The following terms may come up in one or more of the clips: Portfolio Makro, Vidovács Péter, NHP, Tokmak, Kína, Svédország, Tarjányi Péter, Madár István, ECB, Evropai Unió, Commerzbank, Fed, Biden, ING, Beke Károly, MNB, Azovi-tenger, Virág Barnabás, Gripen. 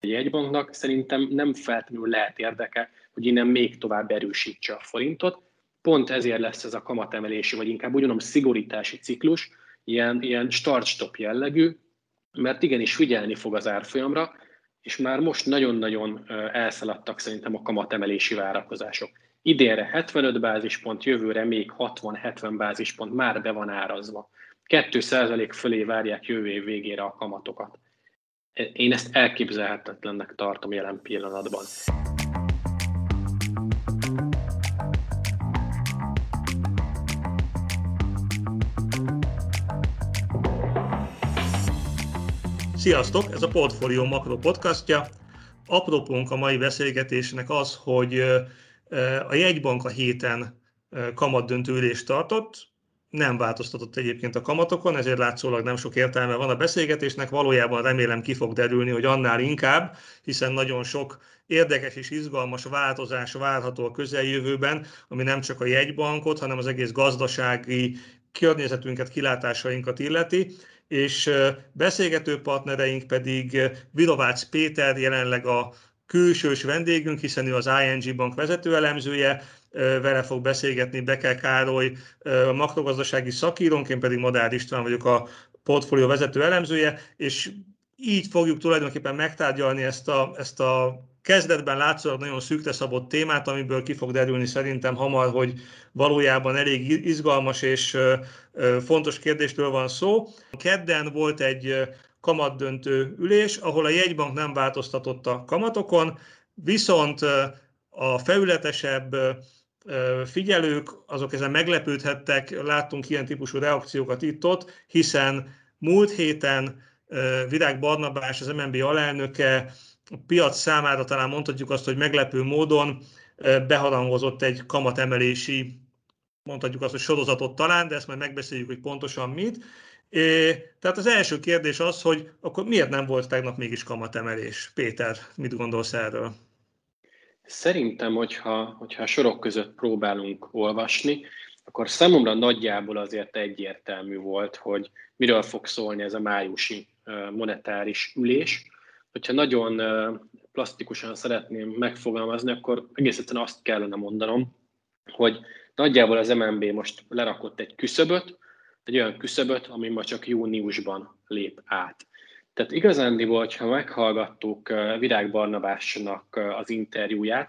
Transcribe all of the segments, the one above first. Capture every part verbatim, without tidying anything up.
Egy jegybanknak szerintem nem feltétlenül lehet érdeke, hogy innen még tovább erősítse a forintot. Pont ezért lesz ez a kamatemelési, vagy inkább ugyanom szigorítási ciklus, ilyen, ilyen start-stop jellegű, mert igenis figyelni fog az árfolyamra, és már most nagyon-nagyon elszaladtak szerintem a kamatemelési várakozások. Idénre hetvenöt bázispont, jövőre még hatvan-hetven bázispont már be van árazva. két százalék fölé várják jövő év végére a kamatokat. Én ezt elképzelhetetlennek tartom jelen pillanatban. Sziasztok! Ez a Portfolio Makro podcastja. Apropónk a mai beszélgetésnek az, hogy a jegybank a héten kamatdöntő ülést tartott, nem változtatott egyébként a kamatokon, ezért látszólag nem sok értelme van a beszélgetésnek, valójában remélem ki fog derülni, hogy annál inkább, hiszen nagyon sok érdekes és izgalmas változás várható a közeljövőben, ami nem csak a jegybankot, hanem az egész gazdasági környezetünket, kilátásainkat illeti, és beszélgető partnereink pedig Vidovács Péter, jelenleg a külsős vendégünk, hiszen ő az I N G Bank vezetőelemzője, vele fog beszélgetni Beke Károly, a makrogazdasági szakírónk, én pedig Madár István vagyok, a portfólió vezetőelemzője, és így fogjuk tulajdonképpen megtárgyalni ezt a, ezt a kezdetben látszólag nagyon szűkre szabott témát, amiből ki fog derülni szerintem hamar, hogy valójában elég izgalmas és fontos kérdésről van szó. Kedden volt egy kamatdöntő ülés, ahol a jegybank nem változtatott a kamatokon, viszont a felületesebb figyelők, azok ezen meglepődhettek, láttunk ilyen típusú reakciókat itt-ott, hiszen múlt héten Virág Barnabás, az em en bé alelnöke, a piac számára talán mondhatjuk azt, hogy meglepő módon beharangozott egy kamatemelési, mondhatjuk azt, hogy sorozatot talán, de ezt majd megbeszéljük, hogy pontosan mit. Tehát az első kérdés az, hogy akkor miért nem volt tegnap mégis kamatemelés? Péter, mit gondolsz erről? Szerintem, hogyha, hogyha sorok között próbálunk olvasni, akkor számomra nagyjából azért egyértelmű volt, hogy miről fog szólni ez a májusi monetáris ülés. Hogyha nagyon plastikusan szeretném megfogalmazni, akkor egész egyszerűen azt kellene mondanom, hogy nagyjából az em en bé most lerakott egy küszöböt, egy olyan küszöböt, ami ma csak júniusban lép át. Tehát igazándiból, hogyha meghallgattuk Virág Barnabásnak az interjúját,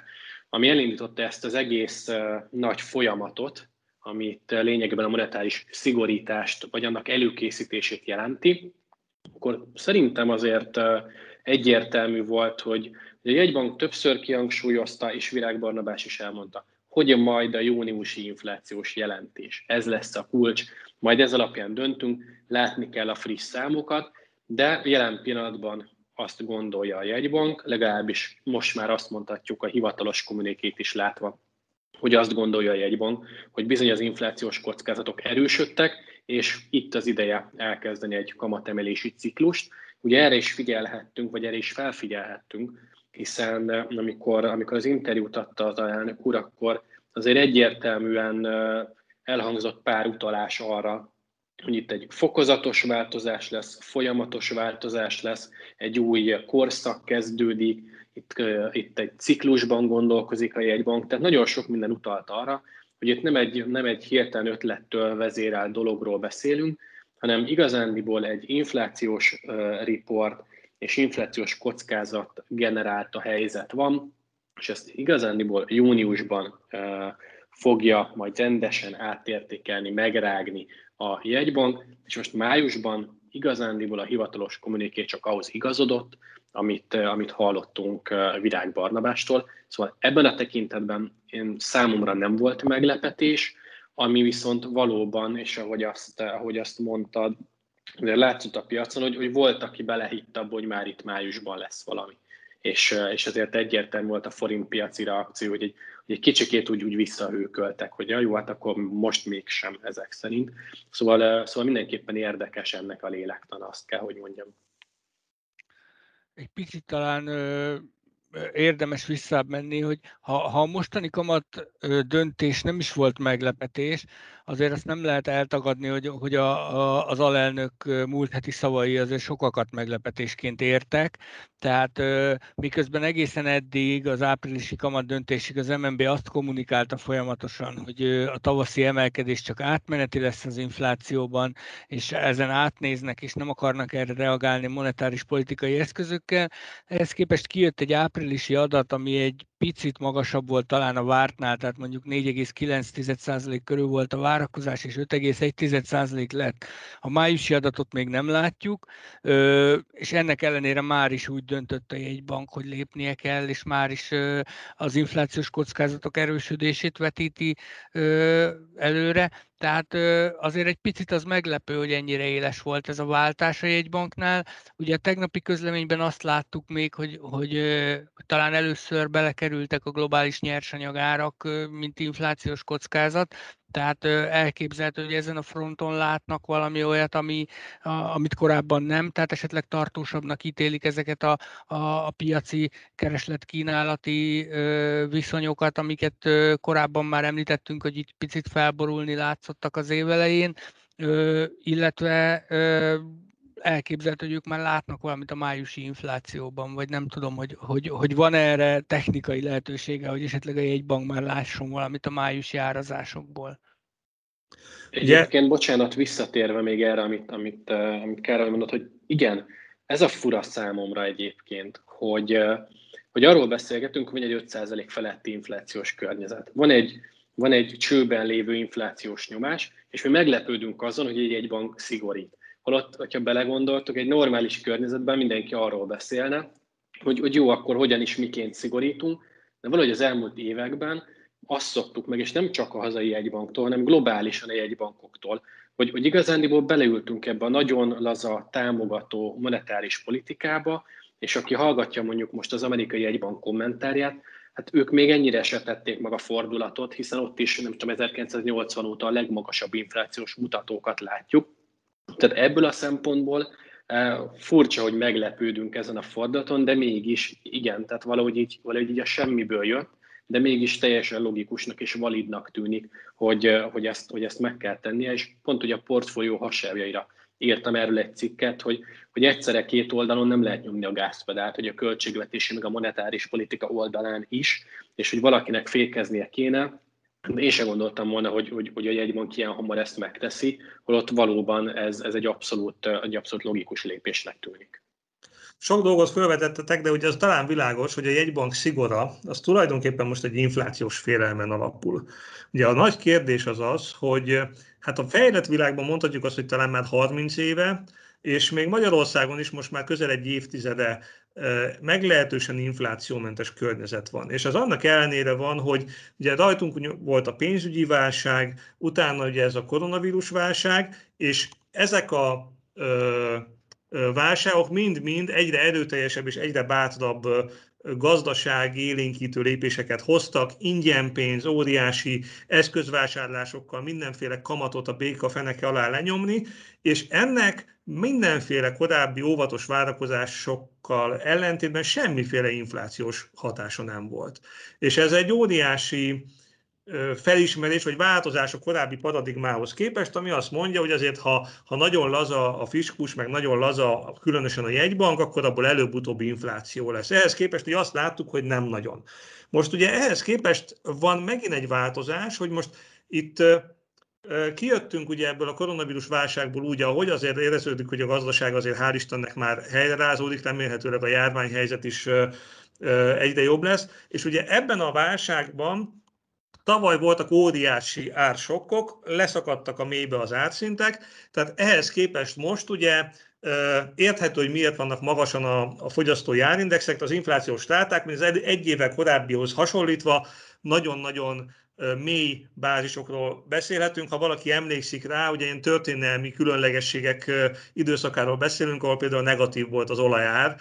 ami elindította ezt az egész nagy folyamatot, amit lényegében a monetáris szigorítást, vagy annak előkészítését jelenti, akkor szerintem azért egyértelmű volt, hogy a jegybank többször kihangsúlyozta, és Virág Barnabás is elmondta, hogy majd a júniusi inflációs jelentés. Ez lesz a kulcs, majd ez alapján döntünk, látni kell a friss számokat, de jelen pillanatban azt gondolja a jegybank, legalábbis most már azt mondhatjuk a hivatalos kommunikét is látva, hogy azt gondolja a jegybank, hogy bizony az inflációs kockázatok erősödtek, és itt az ideje elkezdeni egy kamatemelési ciklust. Ugye erre is figyelhettünk, vagy erre is felfigyelhettünk, hiszen amikor, amikor az interjút adta az alelnök úr, akkor azért egyértelműen elhangzott pár utalás arra, hogy itt egy fokozatos változás lesz, folyamatos változás lesz, egy új korszak kezdődik, itt, itt egy ciklusban gondolkozik a jegybank, tehát nagyon sok minden utalt arra, hogy itt nem egy, nem egy hirtelen ötlettől vezérelt dologról beszélünk, hanem igazándiból egy inflációs report és inflációs kockázat generálta helyzet van, és ezt igazándiból júniusban fogja majd rendesen átértékelni, megrágni a jegybank, és most májusban igazándiból a hivatalos kommuniké csak ahhoz igazodott, amit, amit hallottunk Virág Barnabástól. Szóval ebben a tekintetben én, számomra nem volt meglepetés, ami viszont valóban, és ahogy azt, ahogy azt mondtad, látszott a piacon, hogy, hogy volt, aki belehitt abba, hogy már itt májusban lesz valami. És, és azért egyértelmű volt a forintpiaci reakció, hogy egy, hogy egy kicsikét úgy, úgy visszahőköltek, hogy ja, jó, hát akkor most mégsem ezek szerint. Szóval, szóval mindenképpen érdekes ennek a lélektana, azt kell, hogy mondjam. Egy picit talán érdemes visszamenni, hogy ha, ha a mostani kamat döntés nem is volt meglepetés, azért azt nem lehet eltagadni, hogy, hogy a, a, az alelnök múlt heti szavai azért sokakat meglepetésként értek. Tehát miközben egészen eddig az áprilisi kamat döntésig az em en bé azt kommunikálta folyamatosan, hogy a tavaszi emelkedés csak átmeneti lesz az inflációban, és ezen átnéznek, és nem akarnak erre reagálni monetáris politikai eszközökkel. Ehhez képest kijött egy áprilisi adat, ami egy picit magasabb volt talán a vártnál, tehát mondjuk négy egész kilenc százalék körül volt a várakozás, és öt egész egy százalék lett. A májusi adatot még nem látjuk, és ennek ellenére már is úgy döntött a jegybank, hogy lépnie kell, és már is az inflációs kockázatok erősödését vetíti előre. Tehát azért egy picit az meglepő, hogy ennyire éles volt ez a váltás a jegybanknál. Ugye a tegnapi közleményben azt láttuk még, hogy, hogy talán először belekerültek a globális nyersanyagárak, mint inflációs kockázat. Tehát elképzelhető, hogy ezen a fronton látnak valami olyat, ami, a, amit korábban nem, tehát esetleg tartósabbnak ítélik ezeket a, a, a piaci kereslet-kínálati ö, viszonyokat, amiket ö, korábban már említettünk, hogy itt picit felborulni látszottak az év elején, ö, illetve ö, elképzelhető, hogy ők már látnak valamit a májusi inflációban, vagy nem tudom, hogy, hogy, hogy van erre technikai lehetősége, hogy esetleg a jegybank már lásson valamit a májusi árazásokból. Egyébként, bocsánat, visszatérve még erre, amit, amit, amit Károly mondott, hogy igen, ez a fura számomra egyébként, hogy, hogy arról beszélgetünk, hogy egy öt százalék feletti inflációs környezet. Van egy, van egy csőben lévő inflációs nyomás, és mi meglepődünk azon, hogy egy jegybank szigorít. Holott, hogyha belegondoltok, egy normális környezetben mindenki arról beszélne, hogy, hogy jó, akkor hogyan is miként szigorítunk, de valahogy az elmúlt években azt szoktuk meg, és nem csak a hazai jegybanktól, hanem globálisan a jegybankoktól, hogy, hogy igazándiból beleültünk ebbe a nagyon laza, támogató monetáris politikába, és aki hallgatja mondjuk most az amerikai jegybank kommentárját, hát ők még ennyire se tették meg a fordulatot, hiszen ott is, nem tudom, ezerkilencszáznyolcvan óta a legmagasabb inflációs mutatókat látjuk. Tehát ebből a szempontból furcsa, hogy meglepődünk ezen a fordulaton, de mégis igen, tehát valahogy így, valahogy így a semmiből jött, de mégis teljesen logikusnak és validnak tűnik, hogy, hogy, ezt, hogy ezt meg kell tennie, és pont ugye a portfólió hasábjaira írtam erről egy cikket, hogy, hogy egyszerre két oldalon nem lehet nyomni a gázpedált, hogy a költségvetési, meg a monetáris politika oldalán is, és hogy valakinek fékeznie kéne. Én sem gondoltam volna, hogy, hogy, hogy a jegybank ilyen hamar ezt megteszi, holott valóban ez, ez egy, abszolút, egy abszolút logikus lépésnek tűnik. Sok dolgot felvetettetek, de ugye az talán világos, hogy a jegybank szigora, az tulajdonképpen most egy inflációs félelmen alapul. Ugye a nagy kérdés az az, hogy hát a fejlett világban mondhatjuk azt, hogy talán már harminc éve, és még Magyarországon is most már közel egy évtizede meglehetősen inflációmentes környezet van. És az annak ellenére van, hogy ugye rajtunk volt a pénzügyi válság, utána ugye ez a koronavírus válság, és ezek a ö, ö, válságok mind-mind egyre erőteljesebb és egyre bátrabb ö, gazdaságélénkítő lépéseket hoztak, ingyen pénz, óriási eszközvásárlásokkal mindenféle kamatot a béka feneke alá lenyomni, és ennek mindenféle korábbi óvatos várakozásokkal ellentétben semmiféle inflációs hatása nem volt. És ez egy óriási felismerés, vagy változás a korábbi paradigmához képest, ami azt mondja, hogy azért, ha, ha nagyon laza a fiskus, meg nagyon laza különösen a jegybank, akkor abból előbb-utóbb infláció lesz. Ehhez képest ugye azt láttuk, hogy nem nagyon. Most ugye ehhez képest van megint egy változás, hogy most itt kijöttünk ugye ebből a koronavírus válságból úgy, ahogy azért éreződik, hogy a gazdaság azért hál' Istennek már helyrázódik, remélhetőleg a járványhelyzet is egyre jobb lesz, és ugye ebben a válságban tavaly voltak óriási ársokkok, leszakadtak a mélybe az árszintek, tehát ehhez képest most ugye érthető, hogy miért vannak magasan a fogyasztói árindexek, az inflációs ráták, mint az egy évvel korábbihoz hasonlítva nagyon-nagyon mély bázisokról beszélhetünk. Ha valaki emlékszik rá, ugye ilyen történelmi különlegességek időszakáról beszélünk, ahol például negatív volt az olajár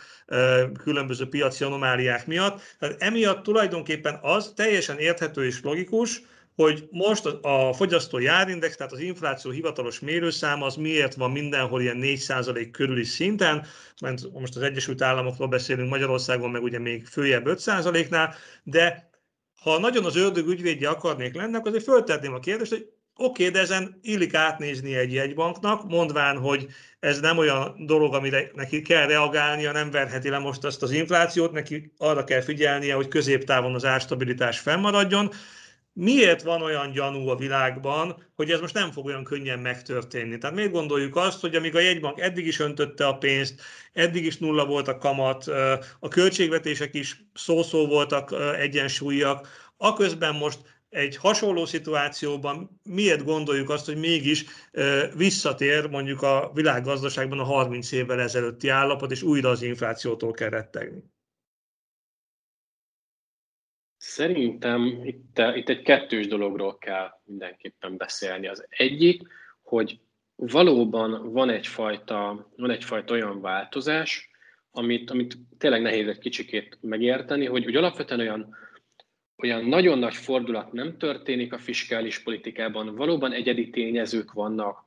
különböző piaci anomáliák miatt. Tehát emiatt tulajdonképpen az teljesen érthető és logikus, hogy most a fogyasztói árindex, tehát az infláció hivatalos mérőszáma, az miért van mindenhol ilyen négy százalék körüli szinten, mert most az Egyesült Államokról beszélünk, Magyarországon meg ugye még följebb öt százaléknál, de ha nagyon az ördög ügyvédje akarnék lenni, akkor azért föltenném a kérdést, hogy oké, okay, de ezen illik átnézni egy jegybanknak, mondván, hogy ez nem olyan dolog, amire neki kell reagálnia, nem verheti le most azt az inflációt, neki arra kell figyelnie, hogy középtávon az árstabilitás fennmaradjon. Miért van olyan gyanú a világban, hogy ez most nem fog olyan könnyen megtörténni? Tehát miért gondoljuk azt, hogy amíg a jegybank eddig is öntötte a pénzt, eddig is nulla volt a kamat, a költségvetések is szó-szó voltak, egyensúlyak, aközben most egy hasonló szituációban miért gondoljuk azt, hogy mégis visszatér mondjuk a világgazdaságban a harminc évvel ezelőtti állapot, és újra az inflációtól kell rettegni? Szerintem itt, itt egy kettős dologról kell mindenképpen beszélni. Az egyik, hogy valóban van egyfajta, van egyfajta olyan változás, amit, amit tényleg nehéz egy kicsikét megérteni, hogy, hogy alapvetően olyan, olyan nagyon nagy fordulat nem történik a fiskális politikában, valóban egyedi tényezők vannak,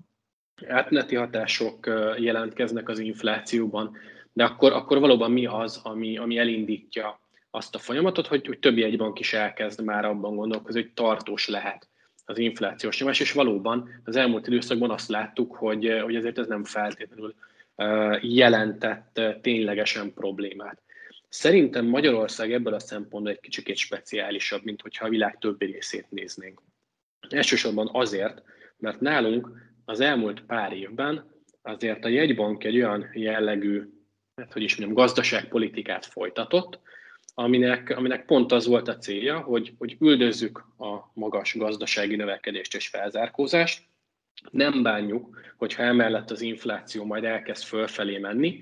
átmeneti hatások jelentkeznek az inflációban, de akkor, akkor valóban mi az, ami, ami elindítja azt a folyamatot, hogy, hogy többi egy bank is elkezd már abban gondolkozni, hogy tartós lehet az inflációs nyomás, és valóban az elmúlt időszakban azt láttuk, hogy, hogy ezért ez nem feltétlenül jelentett ténylegesen problémát. Szerintem Magyarország ebből a szempontból egy kicsikét speciálisabb, mint hogyha a világ többi részét néznénk. Elsősorban azért, mert nálunk az elmúlt pár évben azért a jegybank egy olyan jellegű, hát hogy is mondjam, gazdaságpolitikát folytatott, Aminek, aminek pont az volt a célja, hogy, hogy üldözzük a magas gazdasági növekedést és felzárkózást. Nem bánjuk, hogyha emellett az infláció majd elkezd fölfelé menni.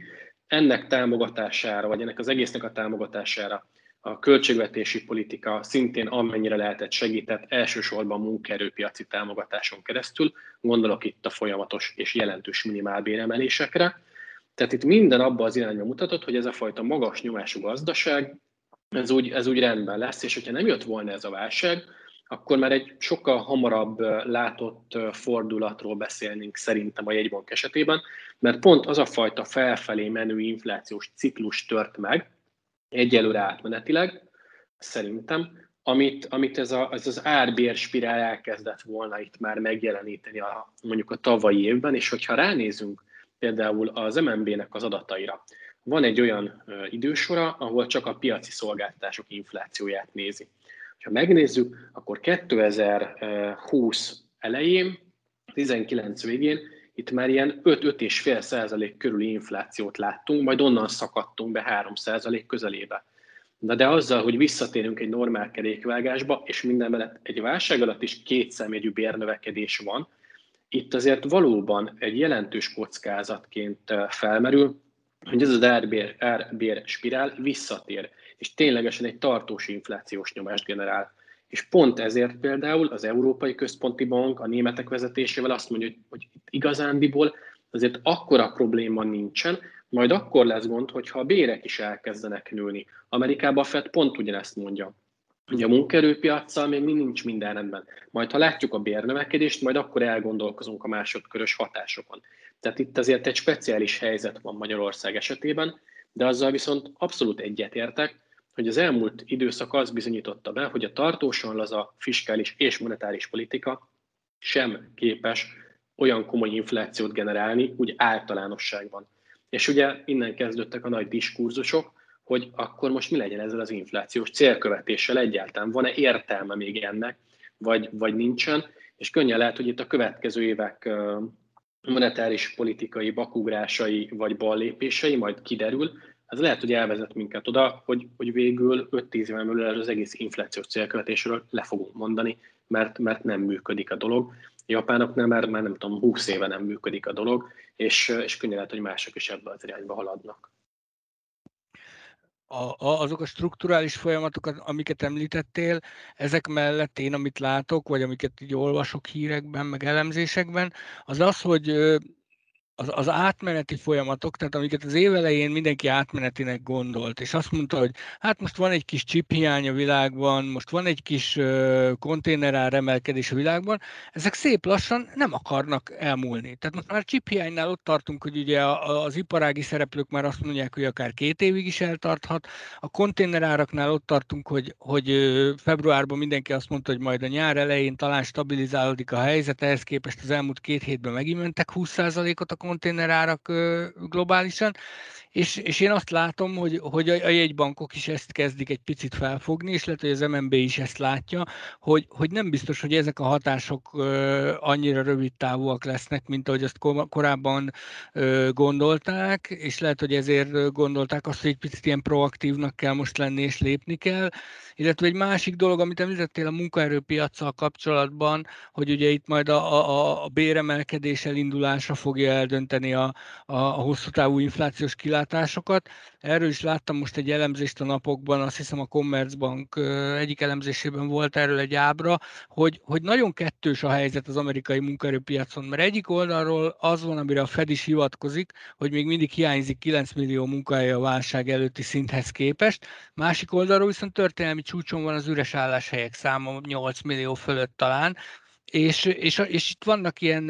Ennek támogatására, vagy ennek az egésznek a támogatására a költségvetési politika szintén amennyire lehetett segített, elsősorban munkaerőpiaci támogatáson keresztül, gondolok itt a folyamatos és jelentős minimálbéremelésekre. Tehát itt minden abba az irányba mutatott, hogy ez a fajta magas nyomású gazdaság, Ez úgy, ez úgy rendben lesz, és hogyha nem jött volna ez a válság, akkor már egy sokkal hamarabb látott fordulatról beszélnénk szerintem a jegybank esetében, mert pont az a fajta felfelé menő inflációs ciklus tört meg, egyelőre átmenetileg, szerintem, amit, amit ez, a, ez az árbérspirál elkezdett volna itt már megjeleníteni a, mondjuk a tavalyi évben, és hogyha ránézünk például az em en bének az adataira, van egy olyan idősora, ahol csak a piaci szolgáltatások inflációját nézi. Ha megnézzük, akkor kétezer-húsz elején, tizenkilenc végén itt már ilyen öt-öt egész öt százalék körüli inflációt láttunk, majd onnan szakadtunk be három százalék közelébe. Na de azzal, hogy visszatérünk egy normál kerékvágásba, és minden mellett egy válság alatt is kétszemjegyű bérnövekedés van, itt azért valóban egy jelentős kockázatként felmerül, hogy ez az árbér, árbér spirál visszatér, és ténylegesen egy tartós inflációs nyomást generál. És pont ezért például az Európai Központi Bank a németek vezetésével azt mondja, hogy, hogy igazándiból azért akkora probléma nincsen, majd akkor lesz gond, hogyha a bérek is elkezdenek nőni. Amerikában a Fed pont ugyanezt mondja. Ugye a munkaerőpiacsal még nincs minden rendben. Majd ha látjuk a bérnövekedést, majd akkor elgondolkozunk a másodkörös hatásokon. Tehát itt azért egy speciális helyzet van Magyarország esetében, de azzal viszont abszolút egyetértek, hogy az elmúlt időszak az bizonyította be, hogy a tartósan laza fiskális és monetáris politika sem képes olyan komoly inflációt generálni, úgy általánosságban. És ugye innen kezdődtek a nagy diskurzusok, hogy akkor most mi legyen ezzel az inflációs célkövetéssel egyáltalán, van-e értelme még ennek, vagy, vagy nincsen, és könnyen lehet, hogy itt a következő évek monetáris politikai bakugrásai vagy ballépései majd kiderül, ez lehet, hogy elvezet minket oda, hogy, hogy végül öt-tíz éven belül az egész inflációs célkövetésről le fogunk mondani, mert, mert nem működik a dolog. Japánoknál már, már nem tudom, húsz éve nem működik a dolog, és, és könnyen lehet, hogy mások is ebbe az irányba haladnak. A, a, azok a strukturális folyamatokat, amiket említettél, ezek mellett én, amit látok, vagy amiket így olvasok hírekben, meg elemzésekben, az az, hogy az, az átmeneti folyamatok, tehát amiket az év elején mindenki átmenetinek gondolt, és azt mondta, hogy hát most van egy kis chip hiány a világban, most van egy kis uh, konténerár emelkedés a világban, ezek szép lassan nem akarnak elmúlni. Tehát most már chip hiánynál ott tartunk, hogy ugye az iparági szereplők már azt mondják, hogy akár két évig is eltarthat, a konténeráraknál ott tartunk, hogy, hogy februárban mindenki azt mondta, hogy majd a nyár elején talán stabilizálódik a helyzet, ehhez képest az elmúlt két hétben megint mentek húsz százalékot a konténerárak globálisan, és, és én azt látom, hogy, hogy a jegybankok is ezt kezdik egy picit felfogni, és lehet, hogy az em en bé is ezt látja, hogy, hogy nem biztos, hogy ezek a hatások annyira rövid távúak lesznek, mint ahogy azt korábban gondolták, és lehet, hogy ezért gondolták azt, hogy egy picit ilyen proaktívnak kell most lenni, és lépni kell. Illetve egy másik dolog, amit említettél a munkaerőpiaccal kapcsolatban, hogy ugye itt majd a, a, a béremelkedés elindulása fogja eldönteni a, a, a hosszú távú inflációs kilátásokat. Erről is láttam most egy elemzést a napokban, azt hiszem a Commerzbank egyik elemzésében volt erről egy ábra, hogy, hogy nagyon kettős a helyzet az amerikai munkaerőpiacon, mert egyik oldalról az van, amire a Fed is hivatkozik, hogy még mindig hiányzik kilenc millió munkahely a válság előtti szinthez képest, másik oldalról viszont történelmi csúcson van az üres álláshelyek száma, nyolc millió fölött talán, és, és, és itt vannak ilyen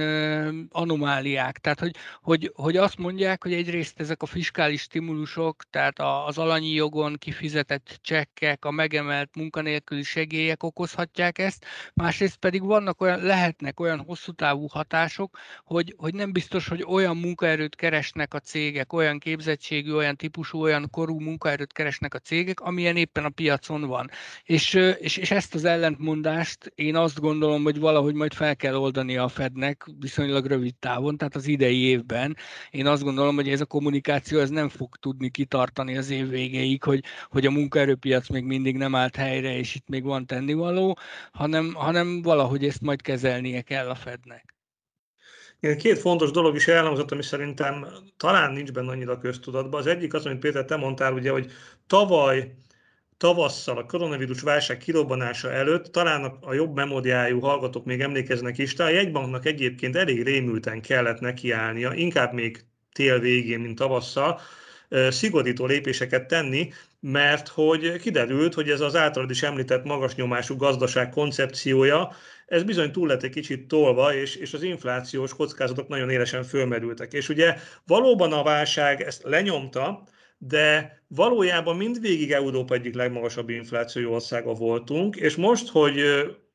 anomáliák, tehát hogy, hogy, hogy azt mondják, hogy egyrészt ezek a fiskális stimulusok, tehát az alanyi jogon kifizetett csekkek, a megemelt munkanélküli segélyek okozhatják ezt, másrészt pedig vannak olyan, lehetnek olyan hosszú távú hatások, hogy, hogy nem biztos, hogy olyan munkaerőt keresnek a cégek, olyan képzettségű, olyan típusú, olyan korú munkaerőt keresnek a cégek, amilyen éppen a piacon van. És, és, és ezt az ellentmondást én azt gondolom, hogy valahogy hogy majd fel kell oldani a Fednek viszonylag rövid távon, tehát az idei évben. Én azt gondolom, hogy ez a kommunikáció ez nem fog tudni kitartani az év végéig, hogy, hogy a munkaerőpiac még mindig nem állt helyre, és itt még van tennivaló, hanem, hanem valahogy ezt majd kezelnie kell a Fednek. Igen, két fontos dolog is elhangzott, ami szerintem talán nincs benne annyira köztudatban. Az egyik az, amit Péter, te mondtál, ugye, hogy tavaly tavasszal a koronavírus válság kirobbanása előtt, talán a jobb memóriájú hallgatók még emlékeznek is, de a jegybanknak egyébként elég rémülten kellett nekiállnia, inkább még tél végén, mint tavasszal, szigorító lépéseket tenni, mert hogy kiderült, hogy ez az általad is említett magas nyomású gazdaság koncepciója, ez bizony túl lett egy kicsit tolva, és, és az inflációs kockázatok nagyon élesen fölmerültek. És ugye valóban a válság ezt lenyomta, de valójában mindvégig Európa egyik legmagasabb inflációi országa voltunk, és most, hogy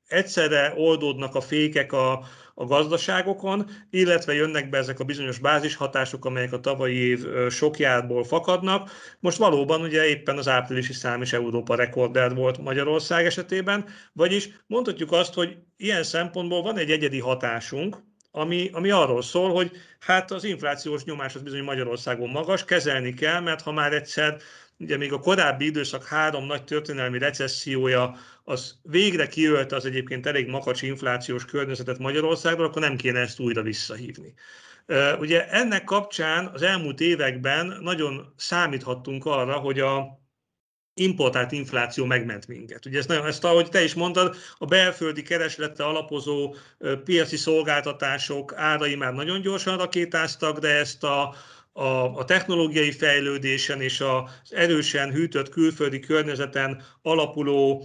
egyszerre oldódnak a fékek a, a gazdaságokon, illetve jönnek be ezek a bizonyos bázishatások, amelyek a tavalyi év sokjából fakadnak, most valóban ugye éppen az áprilisi szám is Európa rekorder volt Magyarország esetében, vagyis mondhatjuk azt, hogy ilyen szempontból van egy egyedi hatásunk, Ami, ami arról szól, hogy hát az inflációs nyomás az bizony Magyarországon magas, kezelni kell, mert ha már egyszer, ugye még a korábbi időszak három nagy történelmi recessziója, az végre kiölte az egyébként elég makacs inflációs környezetet Magyarországról, akkor nem kéne ezt újra visszahívni. Ugye ennek kapcsán az elmúlt években nagyon számíthattunk arra, hogy a importált infláció megment minket. Ugye ezt, nagyon, ezt, ahogy te is mondtad, a belföldi keresletre alapozó piaci szolgáltatások árai már nagyon gyorsan rakétáztak, de ezt a, a, a technológiai fejlődésen és az erősen hűtött külföldi környezeten alapuló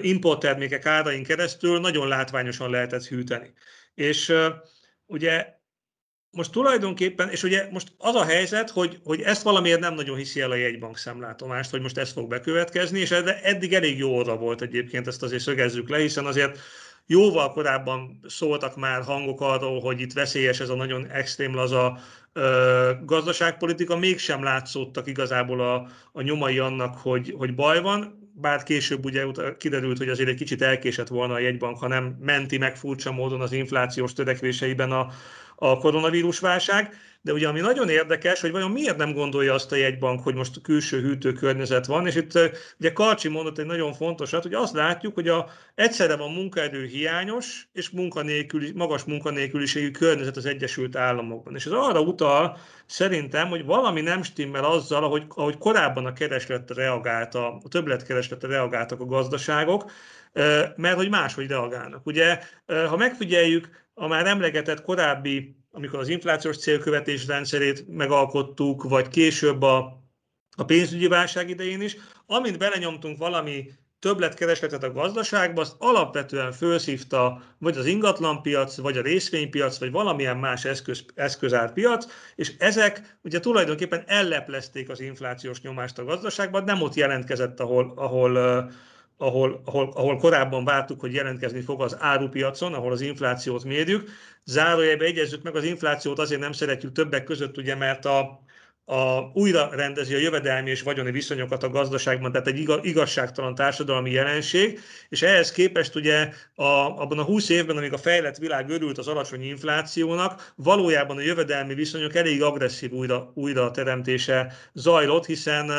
importtermékek árain keresztül nagyon látványosan lehetett hűteni. És ugye most tulajdonképpen, és ugye most az a helyzet, hogy, hogy ezt valamiért nem nagyon hiszi el a jegybank számlátomást, hogy most ez fog bekövetkezni, és eddig elég jó orra volt egyébként, ezt azért szögezzük le, hiszen azért jóval korábban szóltak már hangok arról, hogy itt veszélyes ez a nagyon extrém laza ö, gazdaságpolitika, mégsem látszódtak igazából a, a nyomai annak, hogy, hogy baj van, bár később ugye kiderült, hogy azért egy kicsit elkésett volna a jegybank, ha nem menti meg furcsa módon az inflációs törekvéseiben a a koronavírus válság, de ugye ami nagyon érdekes, hogy vajon miért nem gondolja azt a jegybank, hogy most külső hűtőkörnyezet van, és itt ugye Karcsi mondott egy nagyon fontosat, hogy azt látjuk, hogy a, egyszerre van munkaerő hiányos és munkanélküli, magas munkanélküliségű környezet az Egyesült Államokban. És ez arra utal szerintem, hogy valami nem stimmel azzal, ahogy, ahogy korábban a keresletre reagált, a, a többletkeresletre reagáltak a gazdaságok, mert hogy máshogy reagálnak. Ugye, ha megfigyeljük a már emlegetett korábbi amikor az inflációs célkövetés rendszerét megalkottuk, vagy később a, a pénzügyi válság idején is, amint belenyomtunk valami többletkeresletet a gazdaságba, azt alapvetően fölszívta vagy az ingatlanpiac, vagy a részvénypiac, vagy valamilyen más eszköz, eszközárpiac, és ezek ugye tulajdonképpen elleplezték az inflációs nyomást a gazdaságban, nem ott jelentkezett, ahol, ahol, ahol, ahol, ahol korábban vártuk, hogy jelentkezni fog az árupiacon, ahol az inflációt mérjük. Zárójelben egyezzük meg, az inflációt azért nem szeretjük többek között, ugye, mert a A, újra rendezi a jövedelmi és vagyoni viszonyokat a gazdaságban, tehát egy igazságtalan társadalmi jelenség, és ehhez képest ugye a, abban a húsz évben, amíg a fejlett világ örült az alacsony inflációnak, valójában a jövedelmi viszonyok elég agresszív újra, újra teremtése zajlott, hiszen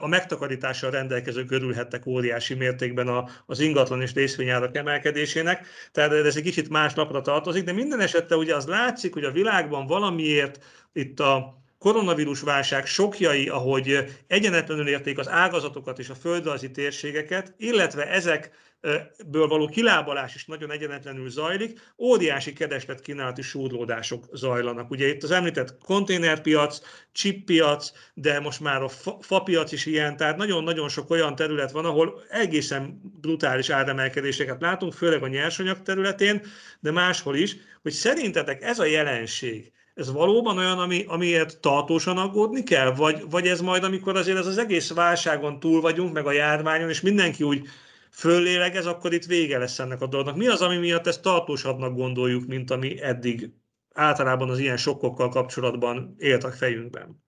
a megtakarítással rendelkezők örülhettek óriási mértékben a, az ingatlan és részvényárak emelkedésének, tehát ez egy kicsit más lapra tartozik, de minden esetre ugye az látszik, hogy a világban valamiért itt a koronavírus válság sokjai, ahogy egyenetlenül érték az ágazatokat és a földrajzi térségeket, illetve ezekből való kilábalás is nagyon egyenetlenül zajlik, óriási kereslet-kínálati súrlódások zajlanak. Ugye itt az említett konténerpiac, chippiac, de most már a fapiac is ilyen, tehát nagyon-nagyon sok olyan terület van, ahol egészen brutális áremelkedéseket látunk, főleg a nyersanyag területén, de máshol is, hogy szerintetek ez a jelenség, ez valóban olyan, ami, amiért tartósan aggódni kell? Vagy, vagy ez majd, amikor azért ez az egész válságon túl vagyunk, meg a járványon, és mindenki úgy föllélegez, akkor itt vége lesz ennek a dolognak. Mi az, ami miatt ezt tartósabbnak gondoljuk, mint ami eddig általában az ilyen sokkokkal kapcsolatban élt a fejünkben?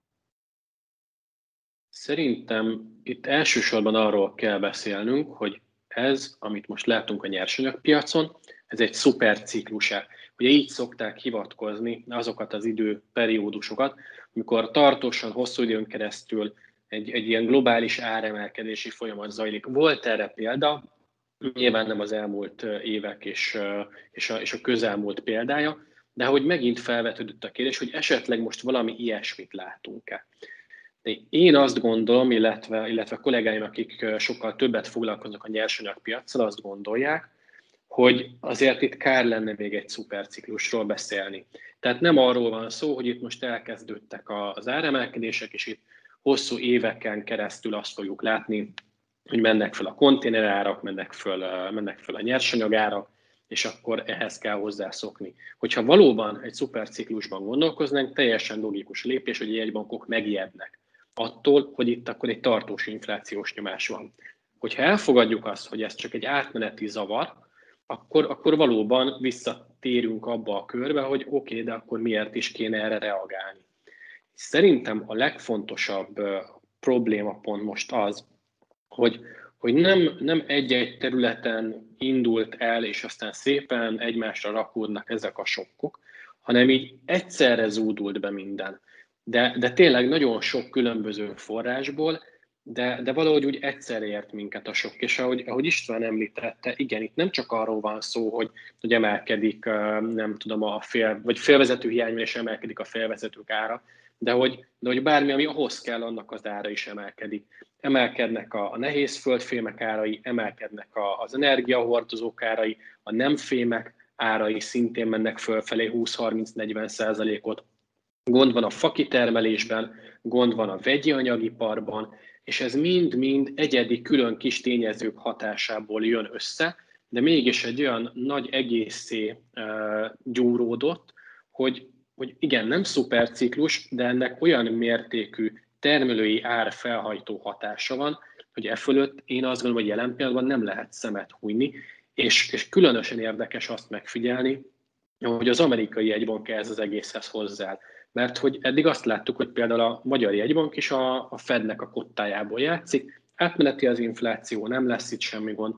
Szerintem itt elsősorban arról kell beszélnünk, hogy ez, amit most látunk a nyersanyagpiacon, ez egy szuperciklusa. Ugye így szokták hivatkozni azokat az időperiódusokat, amikor tartósan, hosszú időn keresztül egy, egy ilyen globális áremelkedési folyamat zajlik. Volt erre példa, nyilván nem az elmúlt évek és, és, a, és a közelmúlt példája, de hogy megint felvetődött a kérdés, hogy esetleg most valami ilyesmit látunk-e. De én azt gondolom, illetve, illetve kollégáim, akik sokkal többet foglalkoznak a nyersanyagpiaccal, azt gondolják, hogy azért itt kár lenne még egy szuperciklusról beszélni. Tehát nem arról van szó, hogy itt most elkezdődtek az áremelkedések, és itt hosszú éveken keresztül azt fogjuk látni, hogy mennek föl a konténerárak, mennek föl, mennek föl a nyersanyagárak, és akkor ehhez kell hozzászokni. Hogyha valóban egy szuperciklusban gondolkoznánk, teljesen logikus lépés, hogy jegybankok megijednek attól, hogy itt akkor egy tartós inflációs nyomás van. Hogyha elfogadjuk azt, hogy ez csak egy átmeneti zavar, Akkor, akkor valóban visszatérünk abba a körbe, hogy oké, okay, de akkor miért is kéne erre reagálni. Szerintem a legfontosabb problémapont most az, hogy, hogy nem, nem egy-egy területen indult el, és aztán szépen egymásra rakódnak ezek a sokkok, hanem így egyszerre zúdult be minden. De, de tényleg nagyon sok különböző forrásból, De, de valahogy úgy egyszer ért minket a sok, és ahogy, ahogy István említette, igen, itt nem csak arról van szó, hogy, hogy emelkedik, nem tudom, a fél, vagy félvezető hiányban is emelkedik a félvezetők ára, de hogy, de hogy bármi, ami ahhoz kell, annak az ára is emelkedik. Emelkednek a, a nehéz földfémek árai, emelkednek a, az energiahordozók árai, a nem fémek árai szintén mennek fölfelé húsz-harminc-negyven százalékot. Gond van a fakitermelésben, gond van a vegyi anyagiparban, és ez mind-mind egyedi, külön kis tényezők hatásából jön össze, de mégis egy olyan nagy egészé e, gyúródott, hogy, hogy igen, nem szuperciklus, de ennek olyan mértékű termelői ár felhajtó hatása van, hogy e fölött én azt gondolom, hogy jelen pillanatban nem lehet szemet hújni, és, és különösen érdekes azt megfigyelni, hogy az amerikai jegybank ez az egészhez hozzááll. Mert hogy eddig azt láttuk, hogy például a magyar jegybank is a, a Fednek a kottájából játszik, átmeneti az infláció, nem lesz itt semmi gond.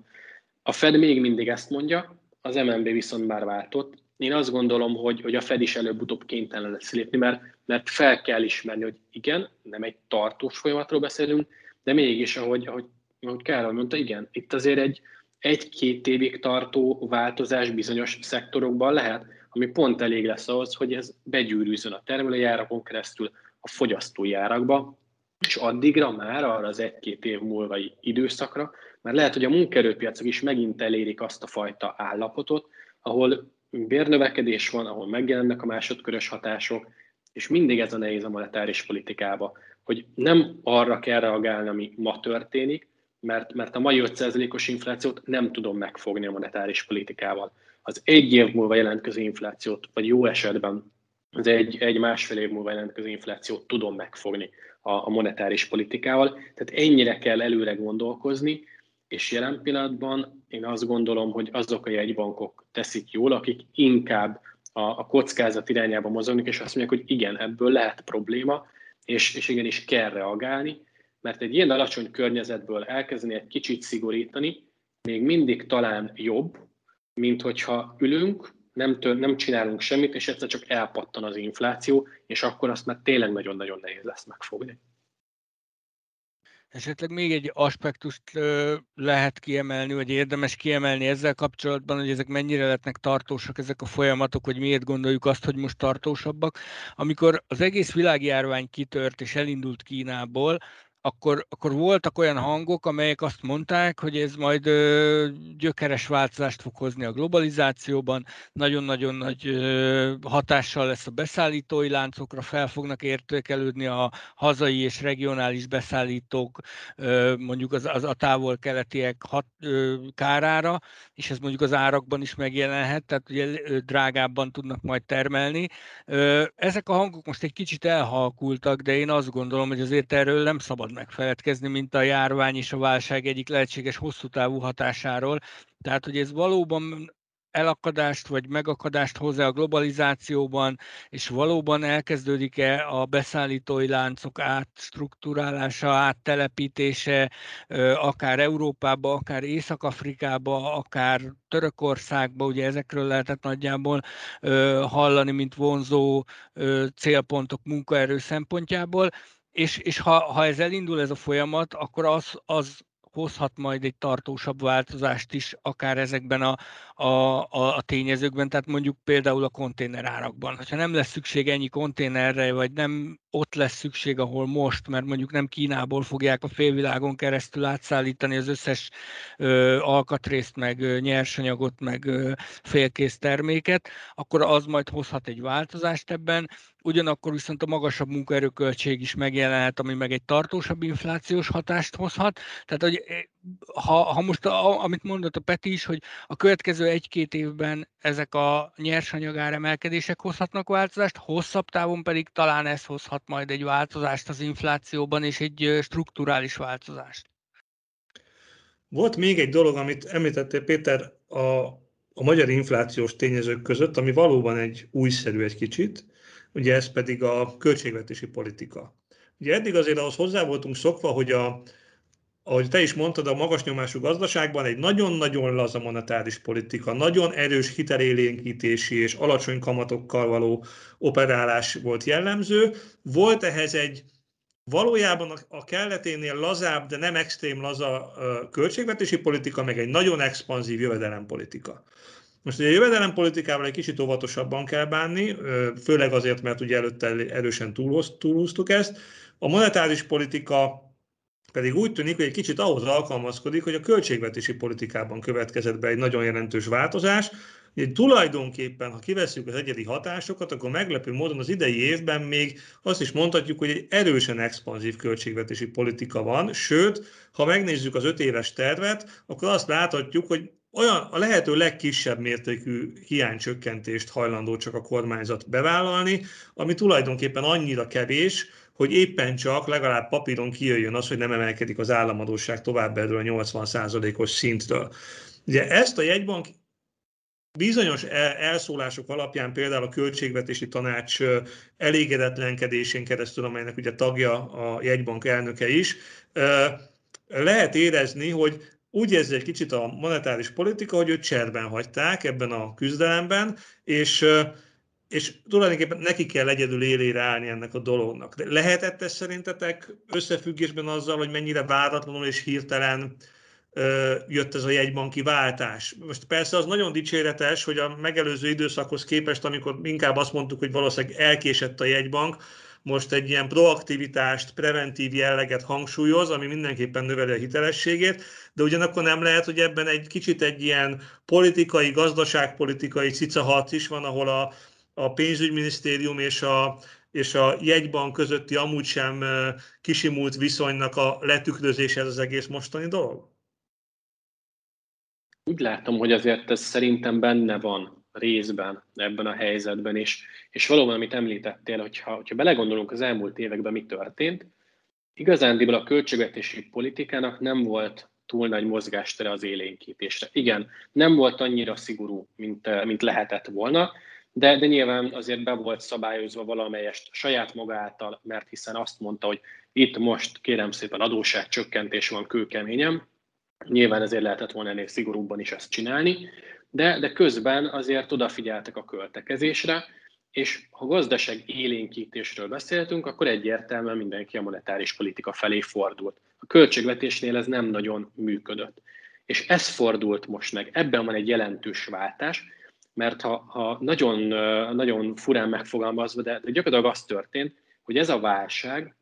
A Fed még mindig ezt mondja, az em en bé viszont már váltott. Én azt gondolom, hogy, hogy a Fed is előbb-utóbb kénytelen lesz lépni, mert, mert fel kell ismerni, hogy igen, nem egy tartós folyamatról beszélünk, de mégis, ahogy, ahogy, ahogy Károly mondta, igen, itt azért egy egy-két évig tartó változás bizonyos szektorokban lehet, ami pont elég lesz ahhoz, hogy ez begyűrűzön a termelői árakon keresztül a fogyasztói árakba, és addigra már arra az egy-két év múlvai időszakra, mert lehet, hogy a munkaerőpiacok is megint elérik azt a fajta állapotot, ahol bérnövekedés van, ahol megjelennek a másodkörös hatások, és mindig ez a nehéz a monetáris politikába, hogy nem arra kell reagálni, ami ma történik, mert, mert a mai öt százalékos inflációt nem tudom megfogni a monetáris politikával. Az egy év múlva jelentkező inflációt, vagy jó esetben az egy, egy másfél év múlva jelentkező inflációt tudom megfogni a, a monetáris politikával. Tehát ennyire kell előre gondolkozni, és jelen pillanatban én azt gondolom, hogy azok a jegybankok teszik jól, akik inkább a, a kockázat irányába mozognak, és azt mondják, hogy igen, ebből lehet probléma, és, és igenis kell reagálni, mert egy ilyen alacsony környezetből elkezdeni egy kicsit szigorítani, még mindig talán jobb, mint hogyha ülünk, nem, tör, nem csinálunk semmit, és egyszer csak elpattan az infláció, és akkor azt már tényleg nagyon-nagyon nehéz lesz megfogni. Esetleg még egy aspektust lehet kiemelni, vagy érdemes kiemelni ezzel kapcsolatban, hogy ezek mennyire lehetnek tartósak, ezek a folyamatok, hogy miért gondoljuk azt, hogy most tartósabbak. Amikor az egész világjárvány kitört és elindult Kínából, Akkor, akkor voltak olyan hangok, amelyek azt mondták, hogy ez majd ö, gyökeres változást fog hozni a globalizációban, nagyon-nagyon nagy ö, hatással lesz a beszállítói láncokra, fel fognak értékelődni a hazai és regionális beszállítók, ö, mondjuk az, az a távol-keletiek hat, ö, kárára, és ez mondjuk az árakban is megjelenhet, tehát ugye ö, drágábban tudnak majd termelni. Ö, ezek a hangok most egy kicsit elhalkultak, de én azt gondolom, hogy azért erről nem szabad megfeledkezni, mint a járvány és a válság egyik lehetséges hosszú távú hatásáról. Tehát, hogy ez valóban elakadást vagy megakadást hoz-e a globalizációban, és valóban elkezdődik-e a beszállítói láncok átstrukturálása, áttelepítése, akár Európába, akár Észak-Afrikába, akár Törökországba, ugye ezekről lehetett nagyjából hallani, mint vonzó célpontok munkaerő szempontjából. És, és ha, ha ez elindul ez a folyamat, akkor az, az hozhat majd egy tartósabb változást is, akár ezekben a, a, a tényezőkben, tehát mondjuk például a konténerárakban. Ha nem lesz szükség ennyi konténerre, vagy nem ott lesz szükség, ahol most, mert mondjuk nem Kínából fogják a félvilágon keresztül átszállítani az összes ö, alkatrészt, meg ö, nyersanyagot, meg ö, félkész terméket, akkor az majd hozhat egy változást ebben. Ugyanakkor viszont a magasabb munkaerőköltség is megjelenhet, ami meg egy tartósabb inflációs hatást hozhat. Tehát, hogy ha, ha most, a, amit mondott a Peti is, hogy a következő egy-két évben ezek a nyersanyagár emelkedések hozhatnak változást, hosszabb távon pedig talán ez hozhat majd egy változást az inflációban, és egy strukturális változást. Volt még egy dolog, amit említettél, Péter, a, a magyar inflációs tényezők között, ami valóban egy újszerű egy kicsit, ugye ez pedig a költségvetési politika. Ugye eddig azért ahhoz hozzá voltunk szokva, hogy a, ahogy te is mondtad, a magas nyomású gazdaságban egy nagyon-nagyon laza monetáris politika, nagyon erős hitelélénkítési és alacsony kamatokkal való operálás volt jellemző. Volt ehhez egy valójában a kelleténél lazább, de nem extrém laza költségvetési politika, meg egy nagyon expanzív jövedelempolitika. Most ugye a jövedelempolitikával egy kicsit óvatosabban kell bánni, főleg azért, mert ugye előtte erősen túlhúztuk ezt. A monetáris politika pedig úgy tűnik, hogy egy kicsit ahhoz alkalmazkodik, hogy a költségvetési politikában következett be egy nagyon jelentős változás. Ugye tulajdonképpen, ha kivesszük az egyedi hatásokat, akkor meglepő módon az idei évben még azt is mondhatjuk, hogy egy erősen expanzív költségvetési politika van, sőt, ha megnézzük az öt éves tervet, akkor azt láthatjuk, hogy olyan a lehető legkisebb mértékű hiánycsökkentést hajlandó csak a kormányzat bevállalni, ami tulajdonképpen annyira kevés, hogy éppen csak legalább papíron kijöjjön az, hogy nem emelkedik az államadósság tovább erről a nyolcvan százalékos szintről. Ugye ezt a jegybank bizonyos elszólások alapján, például a költségvetési tanács elégedetlenkedésén keresztül, amelynek ugye tagja a jegybank elnöke is, lehet érezni, hogy úgy érzi egy kicsit a monetáris politika, hogy őt cserben hagyták ebben a küzdelemben, és, és tulajdonképpen neki kell egyedül élére állni ennek a dolognak. De lehetett ez szerintetek összefüggésben azzal, hogy mennyire váratlanul és hirtelen ö, jött ez a jegybanki váltás? Most persze az nagyon dicséretes, hogy a megelőző időszakhoz képest, amikor inkább azt mondtuk, hogy valószínűleg elkésett a jegybank, most egy ilyen proaktivitást, preventív jelleget hangsúlyoz, ami mindenképpen növeli a hitelességét, de ugyanakkor nem lehet, hogy ebben egy kicsit egy ilyen politikai, gazdaságpolitikai cicaharc is van, ahol a, a pénzügyminisztérium és a és a jegybank közötti amúgy sem kisimult viszonynak a letükrözése ez az egész mostani dolog? Úgy látom, hogy azért ez szerintem benne van részben ebben a helyzetben is. És valóban, amit említettél, hogyha, hogyha belegondolunk az elmúlt években, mi történt, igazándiból a költségvetési politikának nem volt túl nagy mozgástere az élénkítésre. Igen, nem volt annyira szigorú, mint, mint lehetett volna, De, de nyilván azért be volt szabályozva valamelyest saját maga által, mert hiszen azt mondta, hogy itt most kérem szépen adósságcsökkentés van kőkeményen. Nyilván ezért lehetett volna ennél szigorúbban is ezt csinálni, de, de közben azért odafigyeltek a költekezésre, és ha gazdaság élénkítésről beszéltünk, akkor egyértelműen mindenki a monetáris politika felé fordult. A költségvetésnél ez nem nagyon működött. És ez fordult most meg, ebben van egy jelentős váltás, mert ha, ha nagyon, nagyon furán megfogalmazva, de gyakorlatilag az történt, hogy ez a válság,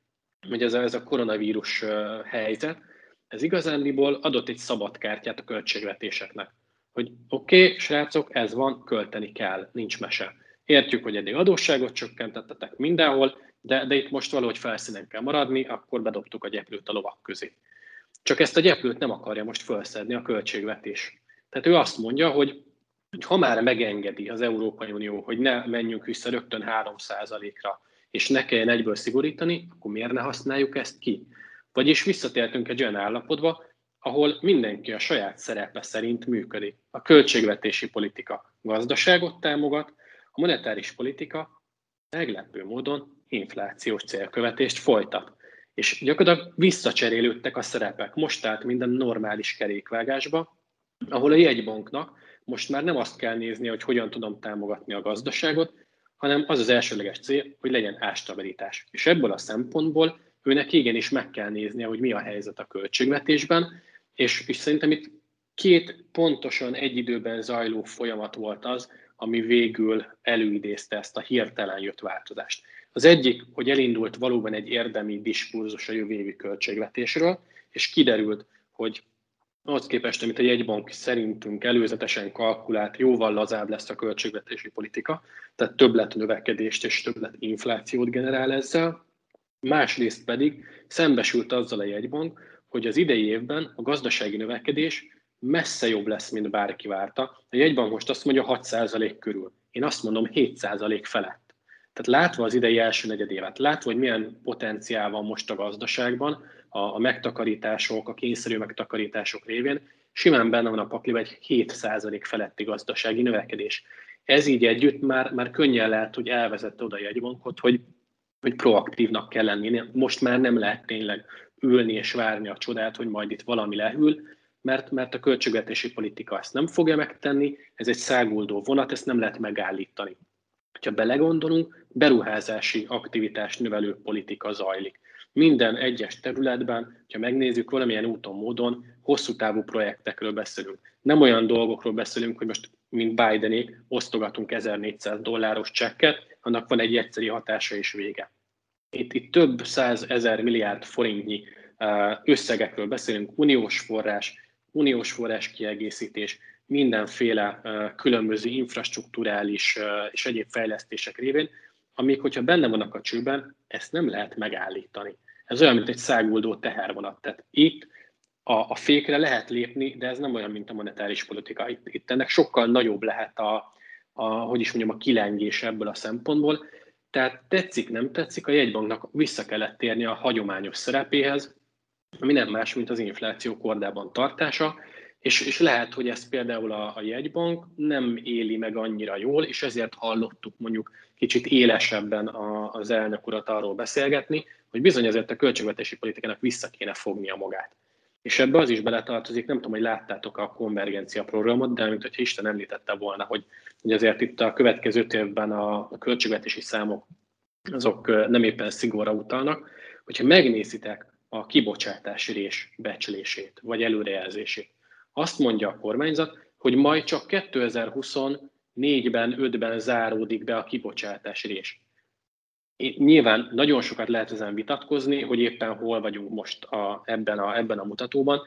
vagy ez a, ez a koronavírus helyzet, ez igazándiból adott egy szabad kártyát a költségvetéseknek. Hogy oké, okay, srácok, ez van, költeni kell, nincs mese. Értjük, hogy eddig adósságot csökkentettetek mindenhol, de, de itt most valahogy felszínen kell maradni, akkor bedobtuk a gyeplőt a lovak közé. Csak ezt a gyeplőt nem akarja most felszedni a költségvetés. Tehát ő azt mondja, hogy ha már megengedi az Európai Unió, hogy ne menjünk vissza rögtön három százalékra, és ne kelljen egyből szigorítani, akkor miért ne használjuk ezt ki? Vagyis visszatértünk egy olyan állapotba, ahol mindenki a saját szerepe szerint működik. A költségvetési politika gazdaságot támogat, a monetáris politika meglepő módon inflációs célkövetést folytat. És gyakorlatilag visszacserélődtek a szerepek, most tehát minden normális kerékvágásba, ahol a jegybanknak most már nem azt kell nézni, hogy hogyan tudom támogatni a gazdaságot, hanem az az elsőleges cél, hogy legyen árstabilitás. És ebből a szempontból őnek igenis meg kell néznie, hogy mi a helyzet a költségvetésben, és, és szerintem itt két pontosan egy időben zajló folyamat volt az, ami végül előidézte ezt a hirtelen jött változást. Az egyik, hogy elindult valóban egy érdemi diskurzus a jövő évi költségvetésről, és kiderült, hogy ahhoz képest, amit a jegybank szerintünk előzetesen kalkulált, jóval lazább lesz a költségvetési politika, tehát többlet növekedést és többlet inflációt generál ezzel. Másrészt pedig szembesült azzal a jegybank, hogy az idei évben a gazdasági növekedés messze jobb lesz, mint bárki várta. A jegybank most azt mondja hat százalék körül, én azt mondom hét százalék felett. Tehát látva az idei első negyedévet, látva, hogy milyen potenciál van most a gazdaságban, a megtakarítások, a kényszerű megtakarítások révén, simán benne van a pakliba egy hét százalék feletti gazdasági növekedés. Ez így együtt már, már könnyen lehet, hogy elvezette oda a jegybankot, hogy, hogy proaktívnak kell lenni. Most már nem lehet tényleg ülni és várni a csodát, hogy majd itt valami lehűl, mert, mert a költségvetési politika ezt nem fogja megtenni, ez egy száguldó vonat, ezt nem lehet megállítani. Ha belegondolunk, beruházási aktivitást növelő politika zajlik. Minden egyes területben, ha megnézzük, valamilyen úton, módon hosszú távú projektekről beszélünk. Nem olyan dolgokról beszélünk, hogy most, mint Bidenék, osztogatunk ezernégyszáz dolláros csekket, annak van egy egyszeri hatása és vége. Itt, itt több százezer milliárd forintnyi összegekről beszélünk, uniós forrás, uniós forrás kiegészítés, mindenféle különböző infrastrukturális és egyéb fejlesztések révén, amik, hogyha benne vannak a csőben, ezt nem lehet megállítani. Ez olyan, mint egy száguldó tehervonat. Tehát itt a, a fékre lehet lépni, de ez nem olyan, mint a monetáris politika. Itt, itt ennek sokkal nagyobb lehet a, a, hogy is mondjam, a kilengés ebből a szempontból. Tehát tetszik, nem tetszik, a jegybanknak vissza kellett térni a hagyományos szerepéhez, ami nem más, mint az infláció kordában tartása, és, és lehet, hogy ezt például a, a jegybank nem éli meg annyira jól, és ezért hallottuk mondjuk kicsit élesebben a, az elnök urat arról beszélgetni, hogy bizony azért a költségvetési politikának vissza kéne fognia magát. És ebbe az is beletartozik, nem tudom, hogy láttátok a konvergencia programot, de mint hogyha Isten említette volna, hogy, hogy azért itt a következő évben a, a költségvetési számok azok nem éppen szigorra utalnak, hogyha megnézitek a kibocsátási rés becslését, vagy előrejelzését, azt mondja a kormányzat, hogy majd csak kétezer-huszonnégyben, ötben záródik be a kibocsátási rés. Nyilván nagyon sokat lehet ezen vitatkozni, hogy éppen hol vagyunk most a, ebben, a, ebben a mutatóban,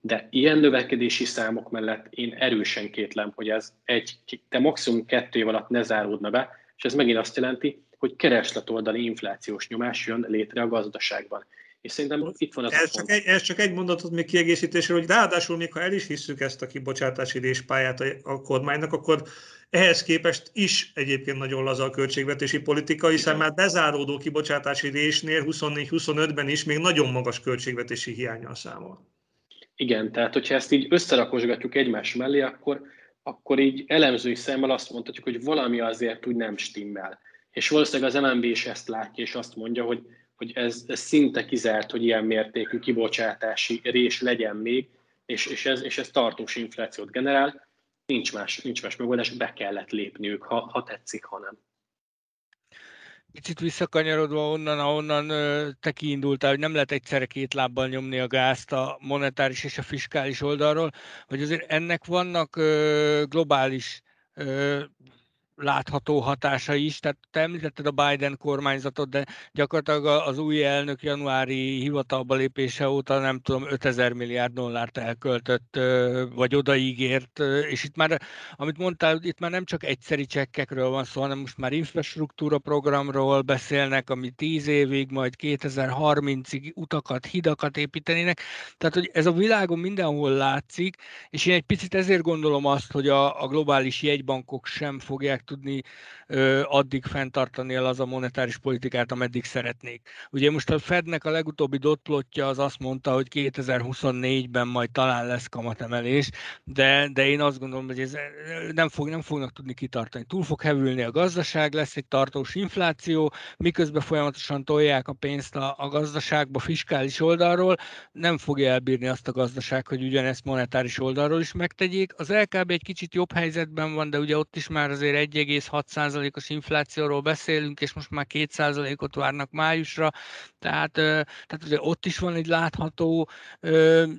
de ilyen növekedési számok mellett én erősen kétlem, hogy ez egy, de maximum kettő év alatt ne záródna be, és ez megint azt jelenti, hogy keresletoldali inflációs nyomás jön létre a gazdaságban. És szerintem itt van az ez, csak egy, ez csak egy mondatot még kiegészítésre, hogy ráadásul még ha el is hisszük ezt a kibocsátási réspályát a kormánynak, akkor ehhez képest is egyébként nagyon laza a költségvetési politika, hiszen már bezáródó kibocsátási résnél huszonnégy-huszonötben is még nagyon magas költségvetési hiánnyal számol. Igen, tehát hogyha ezt így összerakosgatjuk egymás mellé, akkor, akkor így elemzői szemmel azt mondhatjuk, hogy valami azért úgy nem stimmel. És valószínűleg az em en bé is ezt látja, és azt mondja, hogy, hogy ez, ez szinte kizárt, hogy ilyen mértékű kibocsátási rés legyen még, és, és, ez, és ez tartós inflációt generál. Nincs más, nincs más megoldás, be kellett lépniük, ha, ha tetszik, ha nem. Kicsit visszakanyarodva onnan, ahonnan te kiindultál, hogy nem lehet egyszerre két lábbal nyomni a gázt a monetáris és a fiskális oldalról, hogy azért ennek vannak globális látható hatása is, tehát te említetted a Biden kormányzatot, de gyakorlatilag az új elnök januári hivatalba lépése óta nem tudom, ötezer milliárd dollárt elköltött, vagy odaígért, és itt már, amit mondtál, itt már nem csak egyszeri csekkekről van szó, hanem most már infrastruktúra programról beszélnek, ami tíz évig, majd kétezer-harmincig utakat, hidakat építenének, tehát hogy ez a világon mindenhol látszik, és én egy picit ezért gondolom azt, hogy a, a globális jegybankok sem fogják tudni ö, addig fenntartani el az a monetáris politikát, ameddig szeretnék. Ugye most a Fednek a legutóbbi dotplotja az azt mondta, hogy kétezer-huszonnégyben majd talán lesz kamatemelés, de, de én azt gondolom, hogy ez nem, fog, nem fognak tudni kitartani. Túl fog hevülni a gazdaság, lesz egy tartós infláció, miközben folyamatosan tolják a pénzt a, a gazdaságba fiskális oldalról, nem fogja elbírni azt a gazdaság, hogy ugyanezt monetáris oldalról is megtegyék. Az el ká bé egy kicsit jobb helyzetben van, de ugye ott is már azért egy egész hat százalékos inflációról beszélünk, és most már két százalékot várnak májusra, tehát, tehát ugye ott is van egy látható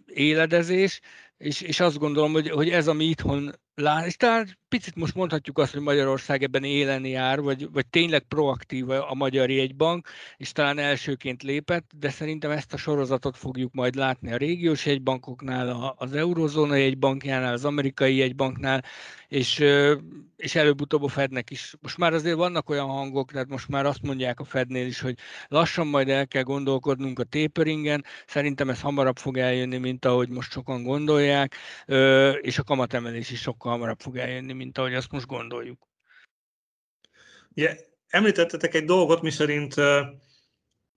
éledezés, és, és azt gondolom, hogy, hogy ez, ami itthon lát, és talán picit most mondhatjuk azt, hogy Magyarország ebben élen jár, vagy, vagy tényleg proaktív a Magyar Jegybank, és talán elsőként lépett, de szerintem ezt a sorozatot fogjuk majd látni a régiós jegybankoknál, az Eurozóna jegybankjánál, az amerikai jegybanknál, és, és előbb-utóbb a Fednek is. Most már azért vannak olyan hangok, tehát most már azt mondják a Fednél is, hogy lassan majd el kell gondolkodnunk a taperingen, szerintem ez hamarabb fog eljönni, mint ahogy most sokan gondolják, és a kamatemelés is sokkal hamarabb fog eljönni, mint ahogy azt most gondoljuk. Yeah, említettetek egy dolgot, miszerint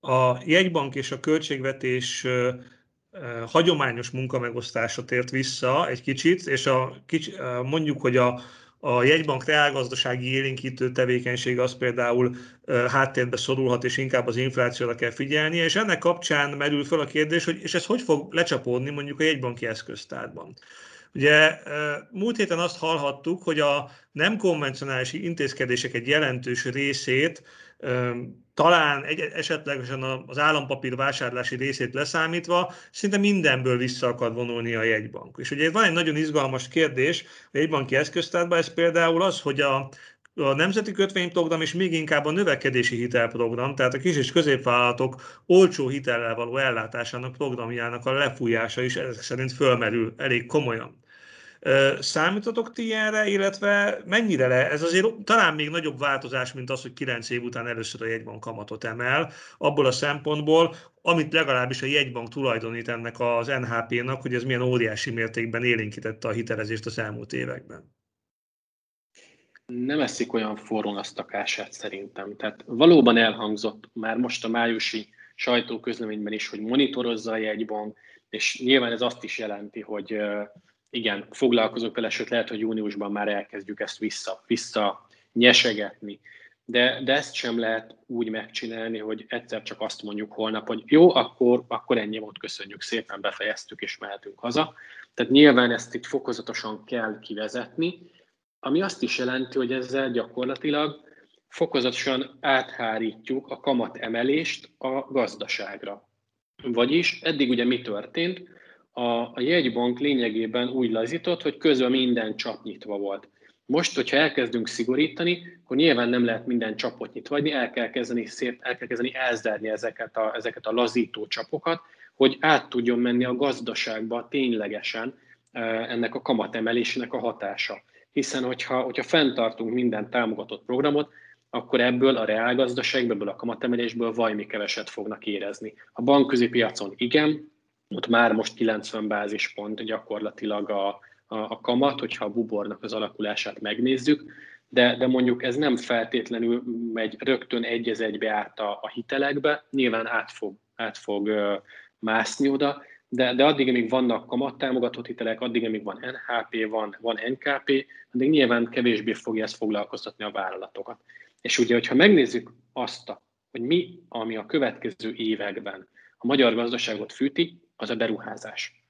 a jegybank és a költségvetés hagyományos munkamegosztása tért vissza egy kicsit, és a, mondjuk, hogy a, a jegybank reálgazdasági élénkítő tevékenysége az például háttérbe szorulhat, és inkább az inflációra kell figyelnie, és ennek kapcsán merül fel a kérdés, hogy és ez hogy fog lecsapódni mondjuk a jegybanki eszköztárban. Ugye múlt héten azt hallhattuk, hogy a nem konvencionális intézkedések egy jelentős részét, talán egy, esetlegesen az állampapír vásárlási részét leszámítva, szinte mindenből vissza akar vonulni a jegybank. És ugye van egy nagyon izgalmas kérdés a jegybanki eszköztárban, ez például az, hogy a A nemzeti kötvényprogram és még inkább a növekedési hitelprogram, tehát a kis és középvállalatok olcsó hitellel való ellátásának programjának a lefújása is ezek szerint fölmerül elég komolyan. Számítatok ti ilyenre, illetve mennyire le? Ez azért talán még nagyobb változás, mint az, hogy kilenc év után először a jegybank kamatot emel, abból a szempontból, amit legalábbis a jegybank tulajdonít ennek az en há pének, hogy ez milyen óriási mértékben élénkítette a hitelezést az elmúlt években. Nem eszik olyan forrón a takását szerintem. Tehát valóban elhangzott már most a májusi sajtóközleményben is, hogy monitorozza a jegybank, és nyilván ez azt is jelenti, hogy igen, foglalkozok vele, sőt lehet, hogy júniusban már elkezdjük ezt vissza, vissza nyesegetni. De, de ezt sem lehet úgy megcsinálni, hogy egyszer csak azt mondjuk holnap, hogy jó, akkor, akkor ennyi volt, köszönjük szépen, befejeztük és mehetünk haza. Tehát nyilván ezt itt fokozatosan kell kivezetni, ami azt is jelenti, hogy ezzel gyakorlatilag fokozatosan áthárítjuk a kamatemelést a gazdaságra. Vagyis eddig ugye mi történt? A, a jegybank lényegében úgy lazított, hogy közben minden csap nyitva volt. Most, hogyha elkezdünk szigorítani, akkor nyilván nem lehet minden csapot nyitva hagyni, el kell kezdeni, szét, el kell kezdeni elzárni ezeket a, ezeket a lazító csapokat, hogy át tudjon menni a gazdaságba ténylegesen ennek a kamatemelésének a hatása. Hiszen, hogyha, hogyha fenntartunk minden támogatott programot, akkor ebből a reálgazdaságból, ebből a kamatemelésből vajmi keveset fognak érezni. A bankközi piacon igen, ott már most kilencven bázispont gyakorlatilag a, a, a kamat, hogyha a bubornak az alakulását megnézzük, de, de mondjuk ez nem feltétlenül megy rögtön egy az egybe át a, a hitelekbe, nyilván át fog, át fog ö, mászni oda, de, de addig, amíg vannak kamattámogatott hitelek, addig, amíg van en há pé, van, van en ká pé, addig nyilván kevésbé fogja ezt foglalkoztatni a vállalatokat. És ugye, hogyha megnézzük azt, hogy mi, ami a következő években a magyar gazdaságot fűti, az a beruházás.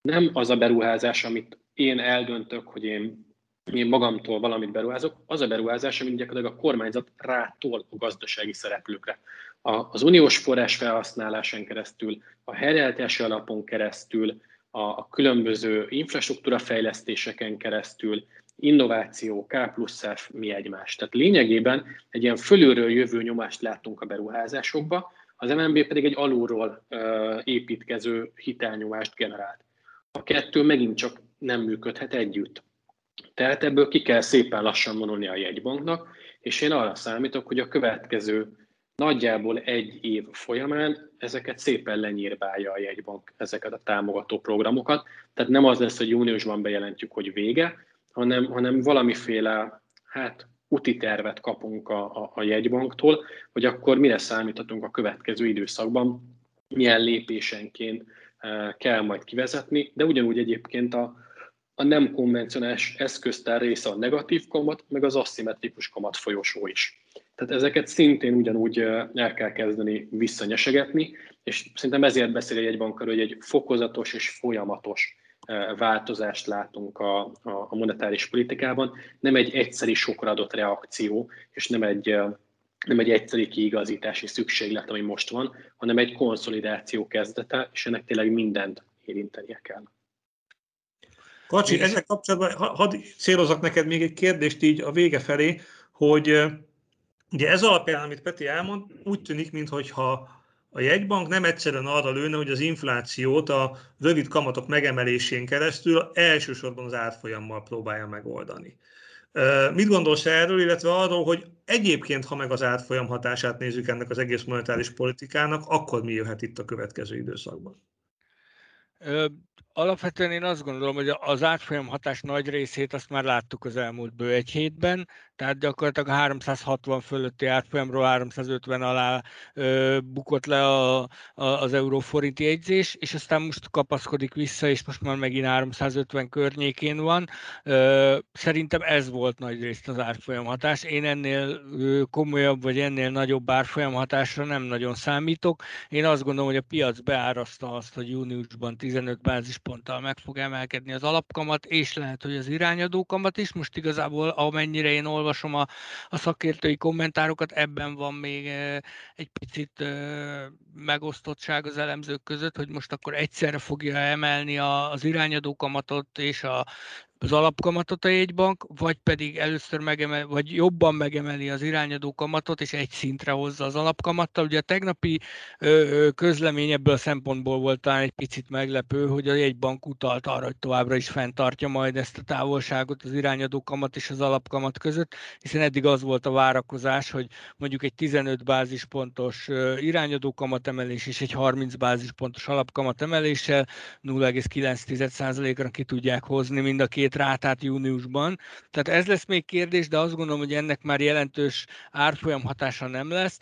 Nem az a beruházás, amit én eldöntök, hogy én, én magamtól valamit beruházok, az a beruházás, amit gyakorlatilag a kormányzat rátol a gazdasági szereplőkre. A, az uniós forrás felhasználásán keresztül, a helyreállítási alapon keresztül, a, a különböző infrastruktúra fejlesztéseken keresztül, innováció, K plusz F, mi egymás. Tehát lényegében egy ilyen fölülről jövő nyomást látunk a beruházásokba, az em en bé pedig egy alulról ö, építkező hitelnyomást generált. A kettő megint csak nem működhet együtt. Tehát ebből ki kell szépen lassan vonulni a jegybanknak, és én arra számítok, hogy a következő nagyjából egy év folyamán ezeket szépen lenyírbálja a jegybank, ezeket a támogató programokat. Tehát nem az lesz, hogy júniusban bejelentjük, hogy vége, hanem, hanem valamiféle hát, úti tervet kapunk a, a, a jegybanktól, hogy akkor mire számíthatunk a következő időszakban, milyen lépésenként e, kell majd kivezetni, de ugyanúgy egyébként a, a nem konvencionális eszköztár része a negatív kamat, meg az aszimmetrikus kamat folyosó is. Tehát ezeket szintén ugyanúgy el kell kezdeni visszanyesegetni, és szerintem ezért beszél a jegybankról, hogy egy fokozatos és folyamatos változást látunk a, a monetáris politikában, nem egy egyszeri sokra adott reakció, és nem egy, nem egy egyszeri kiigazítási szükséglet, ami most van, hanem egy konszolidáció kezdete, és ennek tényleg mindent érintenie kell. Kacsi, ezzel kapcsolatban hadd célozok neked még egy kérdést így a vége felé, hogy ugye ez alapján, amit Peti elmond, úgy tűnik, mintha a jegybank nem egyszerűen arra lőne, hogy az inflációt a rövid kamatok megemelésén keresztül elsősorban az árfolyammal próbálja megoldani. Mit gondolsz erről, illetve arról, hogy egyébként, ha meg az árfolyam hatását nézzük ennek az egész monetáris politikának, akkor mi jöhet itt a következő időszakban? Alapvetően én azt gondolom, hogy az árfolyam hatás nagy részét azt már láttuk az elmúlt bő egy hétben, tehát gyakorlatilag háromszázhatvan fölötti árfolyamról háromszázötven alá ö, bukott le a, a, az euróforint jegyzés, és aztán most kapaszkodik vissza, és most már megint háromszázötven környékén van. Ö, szerintem ez volt nagy részt az árfolyam hatás. Én ennél komolyabb, vagy ennél nagyobb árfolyam hatásra nem nagyon számítok. Én azt gondolom, hogy a piac beáraszta azt, hogy júniusban tizenöt bázisponttal meg fog emelkedni az alapkamat, és lehet, hogy az irányadó kamat is. Most igazából, amennyire én olvasom a, a szakértői kommentárokat, ebben van még egy picit megosztottság az elemzők között, hogy most akkor egyszerre fogja emelni az irányadó kamatot és a az alapkamatot a jegybank, vagy pedig először megemel, vagy jobban megemeli az irányadó kamatot, és egy szintre hozza az alapkamattal. Ugye a tegnapi közlemény ebből a szempontból volt talán egy picit meglepő, hogy a jegybank utalt arra, hogy továbbra is fenntartja majd ezt a távolságot az irányadó kamat és az alapkamat között, hiszen eddig az volt a várakozás, hogy mondjuk egy tizenöt bázispontos irányadó kamatemelés és egy harminc bázispontos alapkamatemeléssel nulla egész kilenc tized százalékra ki tudják hozni mind a két rátát júniusban. Tehát ez lesz még kérdés, de azt gondolom, hogy ennek már jelentős árfolyam hatása nem lesz,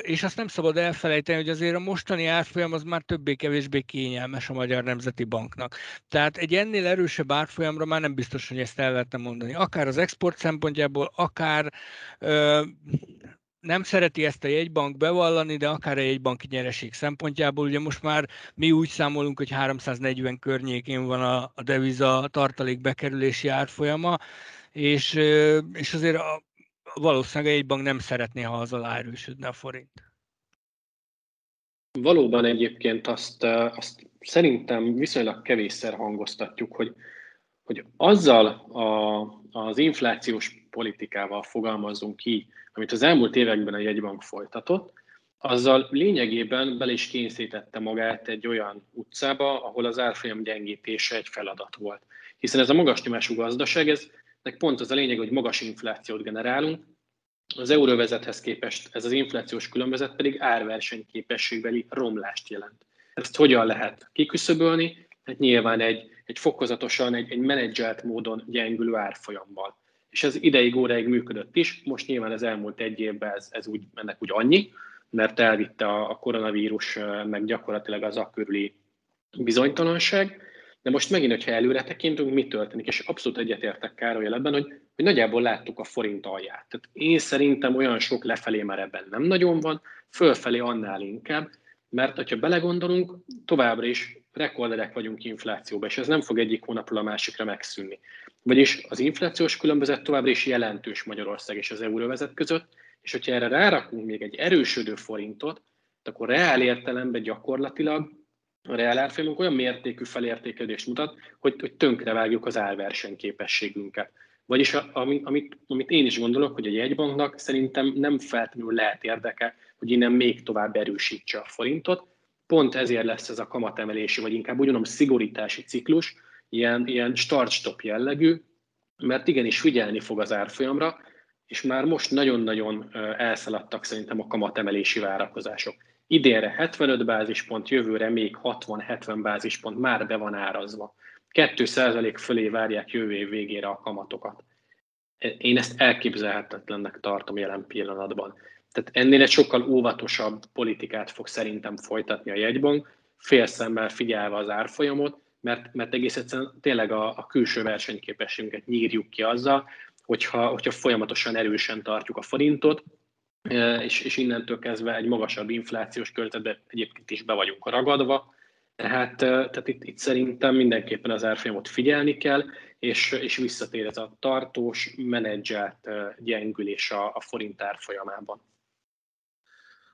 és azt nem szabad elfelejteni, hogy azért a mostani árfolyam az már többé-kevésbé kényelmes a Magyar Nemzeti Banknak. Tehát egy ennél erősebb árfolyamra már nem biztos, hogy ezt el lehetne mondani. Akár az export szempontjából, akár ö, nem szereti ezt a jegybank bevallani, de akár a jegybanki nyereség szempontjából, ugye most már mi úgy számolunk, hogy háromszáznegyven környékén van a, a deviza tartalék bekerülési árfolyama, és, és azért a, valószínűleg a jegybank nem szeretné, ha az alá erősödne a forint. Valóban egyébként azt, azt szerintem viszonylag kevésszer hangoztatjuk, hogy hogy azzal a, az inflációs politikával fogalmazzunk ki, amit az elmúlt években a jegybank folytatott, azzal lényegében bele is kényszítette magát egy olyan utcába, ahol az árfolyam gyengítése egy feladat volt. Hiszen ez a magas nyomású gazdaság, eznek pont az a lényeg, hogy magas inflációt generálunk, az euróvezethez képest ez az inflációs különbözet pedig árversenyképességbeli romlást jelent. Ezt hogyan lehet kiküszöbölni? Hát nyilván egy, egy fokozatosan, egy, egy menedzselt módon gyengülő árfolyammal. És ez ideig, óráig működött is, most nyilván az elmúlt egy évben ez, ez úgy, ennek úgy annyi, mert elvitte a, a koronavírus, meg gyakorlatilag az a körüli bizonytalanság. De most megint, hogyha előre tekintünk, mi történik? És abszolút egyetértek Károllyal ebben, hogy, hogy nagyjából láttuk a forint alját. Tehát én szerintem olyan sok lefelé már ebben nem nagyon van, fölfelé annál inkább, mert hogyha belegondolunk, továbbra is rekorderek vagyunk inflációban, és ez nem fog egyik hónapról a másikra megszűnni. Vagyis az inflációs különbözet továbbra is jelentős Magyarország és az euróvezet között, és hogyha erre rárakunk még egy erősödő forintot, akkor reál értelemben gyakorlatilag a reál árfolyamunk olyan mértékű felértékelődést mutat, hogy, hogy tönkrevágjuk az árversenyképességünket. Vagyis a, amit, amit én is gondolok, hogy a jegybanknak szerintem nem feltétlenül lehet érdeke, hogy innen még tovább erősítse a forintot. Pont ezért lesz ez a kamatemelési, vagy inkább úgy mondom szigorítási ciklus, ilyen, ilyen start-stop jellegű, mert igenis figyelni fog az árfolyamra, és már most nagyon-nagyon elszaladtak szerintem a kamatemelési várakozások. Idénre hetvenöt bázispont, jövőre még hatvan-hetven bázispont már be van árazva. két százalék fölé várják jövő év végére a kamatokat. Én ezt elképzelhetetlennek tartom jelen pillanatban. Tehát ennél egy sokkal óvatosabb politikát fog szerintem folytatni a jegybank, félszemmel figyelve az árfolyamot, mert, mert egész egyszerűen tényleg a, a külső versenyképességünket nyírjuk ki azzal, hogyha, hogyha folyamatosan erősen tartjuk a forintot, és, és innentől kezdve egy magasabb inflációs környezetben egyébként is be vagyunk ragadva. Tehát, tehát itt, itt szerintem mindenképpen az árfolyamot figyelni kell, és, és visszatér ez a tartós, menedzselt gyengülés a, a forint árfolyamában.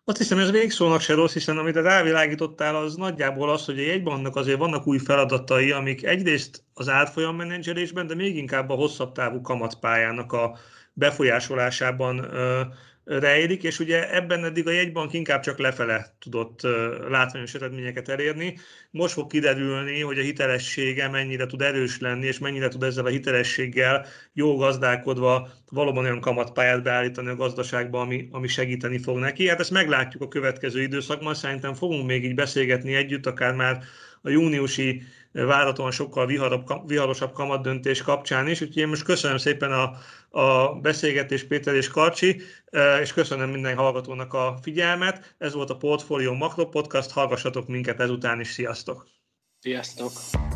Azt hiszem, ez végszónak se rossz, hiszen amit rávilágítottál, az nagyjából az, hogy a jegybanknak azért vannak új feladatai, amik egyrészt az árfolyam menedzselésben, de még inkább a hosszabb távú kamatpályának a befolyásolásában rejlik, és ugye ebben eddig a jegybank inkább csak lefele tudott látványos eredményeket elérni. Most fog kiderülni, hogy a hitelessége mennyire tud erős lenni, és mennyire tud ezzel a hitelességgel jó gazdálkodva valóban olyan kamatpályát beállítani a gazdaságba, ami, ami segíteni fog neki. Hát ezt meglátjuk a következő időszakban, szerintem fogunk még így beszélgetni együtt, akár már a júniusi várhatóan sokkal viharabb, viharosabb kamatdöntés kapcsán is. Úgyhogy én most köszönöm szépen a, a beszélgetést, Péter és Karcsi, és köszönöm minden hallgatónak a figyelmet. Ez volt a Portfolio Makro Podcast, hallgassatok minket ezután is, sziasztok! Sziasztok!